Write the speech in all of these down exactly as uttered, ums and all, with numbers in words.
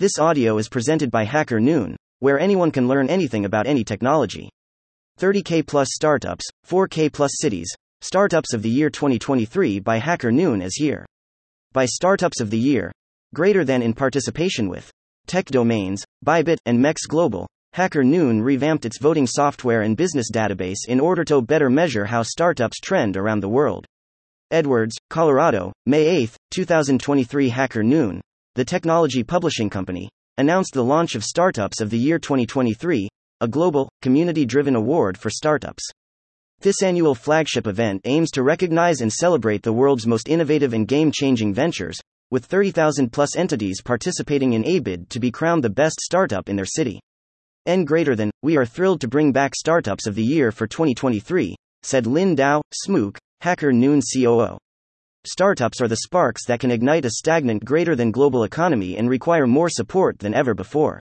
This audio is presented by Hacker Noon, where anyone can learn anything about any technology. thirty K plus startups, four K plus cities, Startups of the Year twenty twenty-three by Hacker Noon is here. By Startups of the Year, greater than in participation with Tech Domains, Bybit, and M E X C Global, Hacker Noon revamped its voting software and business database in order to better measure how startups trend around the world. Edwards, Colorado, May eighth, twenty twenty-three. Hacker Noon, the technology publishing company, announced the launch of Startups of the Year twenty twenty-three, a global, community-driven award for startups. This annual flagship event aims to recognize and celebrate the world's most innovative and game-changing ventures, with thirty thousand plus entities participating in a bid to be crowned the best startup in their city. And greater than, we are thrilled to bring back Startups of the Year for twenty twenty-three, said Linh Dao Smooke, Hacker Noon C O O. Startups are the sparks that can ignite a stagnant greater than global economy and require more support than ever before.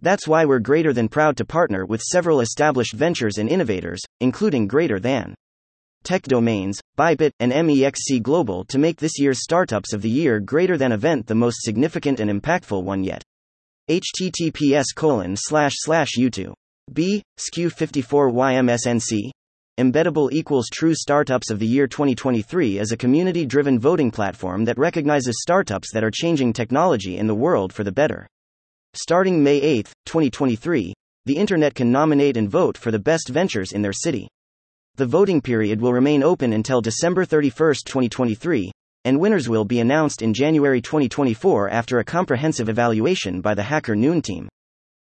That's why we're greater than proud to partner with several established ventures and innovators, including greater than Tech Domains, Bybit, and M E X C Global to make this year's Startups of the Year greater than event the most significant and impactful one yet. https colon slash slash u two b skew fifty-four ymsnc Embeddable equals true. Startups of the Year twenty twenty-three is a community-driven voting platform that recognizes startups that are changing technology in the world for the better. Starting May eighth, twenty twenty-three, the internet can nominate and vote for the best ventures in their city. The voting period will remain open until December thirty-first, twenty twenty-three, and winners will be announced in January twenty twenty-four after a comprehensive evaluation by the Hacker Noon team.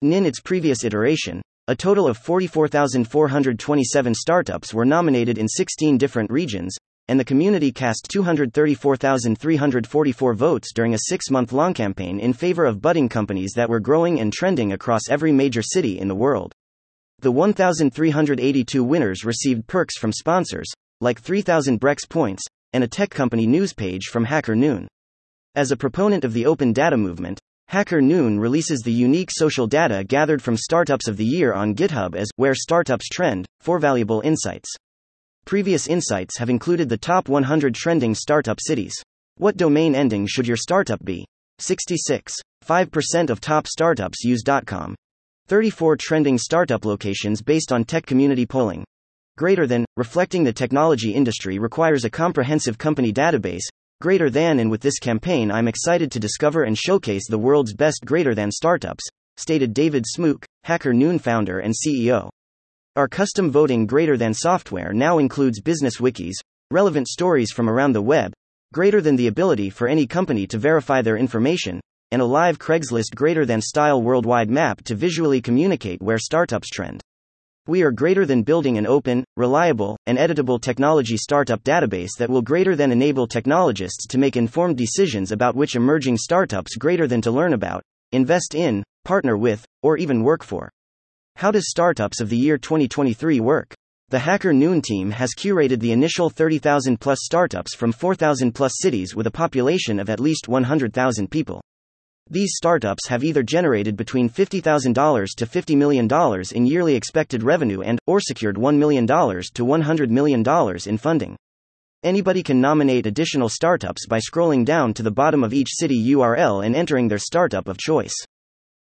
In its previous iteration, a total of forty-four thousand four hundred twenty-seven startups were nominated in sixteen different regions, and the community cast two hundred thirty-four thousand three hundred forty-four votes during a six-month-long campaign in favor of budding companies that were growing and trending across every major city in the world. The one thousand three hundred eighty-two winners received perks from sponsors, like three thousand Brex points, and a tech company news page from Hacker Noon. As a proponent of the open data movement, Hacker Noon releases the unique social data gathered from Startups of the Year on GitHub as Where Startups Trend, for valuable insights. Previous insights have included the top one hundred trending startup cities. What domain ending should your startup be? sixty-six. five percent of top startups use .com. thirty-four trending startup locations based on tech community polling. Greater than, reflecting the technology industry requires a comprehensive company database, greater than and with this campaign I'm excited to discover and showcase the world's best greater than startups, stated David Smooke, Hacker Noon founder and C E O. Our custom voting greater than software now includes business wikis, relevant stories from around the web, greater than the ability for any company to verify their information, and a live Craigslist greater than style worldwide map to visually communicate where startups trend. We are greater than building an open, reliable, and editable technology startup database that will greater than enable technologists to make informed decisions about which emerging startups greater than to learn about, invest in, partner with, or even work for. How does Startups of the Year twenty twenty-three work? The Hacker Noon team has curated the initial thirty thousand plus startups from four thousand plus cities with a population of at least one hundred thousand people. These startups have either generated between fifty thousand dollars to fifty million dollars in yearly expected revenue and, or secured one million dollars to one hundred million dollars in funding. Anybody can nominate additional startups by scrolling down to the bottom of each city U R L and entering their startup of choice.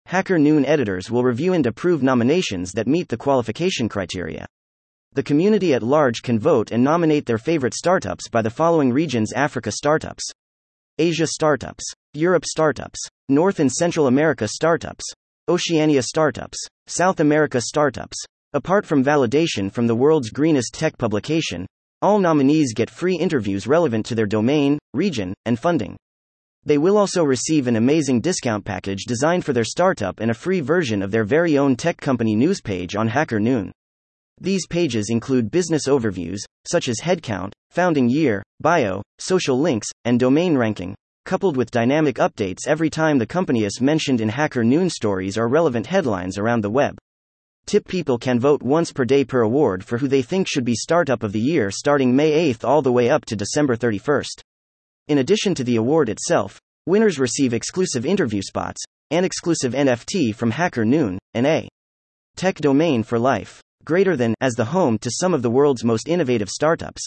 Hacker Noon editors will review and approve nominations that meet the qualification criteria. The community at large can vote and nominate their favorite startups by the following regions: Africa startups, Asia startups, Europe startups, North and Central America startups, Oceania startups, South America startups. Apart from validation from the world's greenest tech publication, all nominees get free interviews relevant to their domain, region, and funding. They will also receive an amazing discount package designed for their startup and a free version of their very own tech company news page on Hacker Noon. These pages include business overviews, such as headcount, founding year, bio, social links, and domain ranking, coupled with dynamic updates every time the company is mentioned in Hacker Noon stories or relevant headlines around the web. Tip: people can vote once per day per award for who they think should be Startup of the Year starting May eighth all the way up to December thirty-first. In addition to the award itself, winners receive exclusive interview spots, an exclusive N F T from Hacker Noon, and a tech domain for life, greater than, as the home to some of the world's most innovative startups.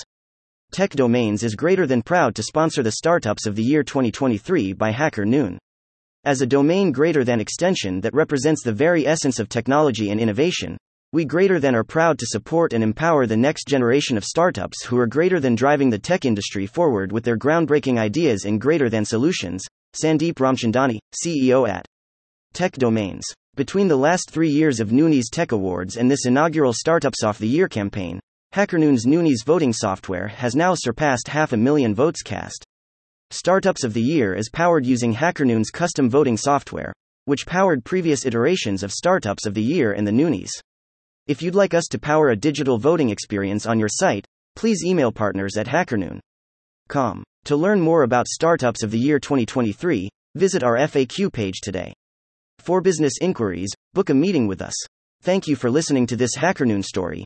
Tech Domains is greater than proud to sponsor the Startups of the Year twenty twenty-three by Hacker Noon. as a domain greater than extension that represents the very essence of technology and innovation, we greater than are proud to support and empower the next generation of startups who are greater than driving the tech industry forward with their groundbreaking ideas and greater than solutions. Sandeep Ramchandani, C E O at Tech Domains. Between the last three years of Noonies Tech Awards and this inaugural Startups of the Year campaign, Hacker Noon's Noonies voting software has now surpassed half a million votes cast. Startups of the Year is powered using Hacker Noon's custom voting software, which powered previous iterations of Startups of the Year and the Noonies. If you'd like us to power a digital voting experience on your site, please email partners at hacker noon dot com. To learn more about Startups of the Year twenty twenty-three, visit our F A Q page today. For business inquiries, book a meeting with us. Thank you for listening to this Hacker Noon story,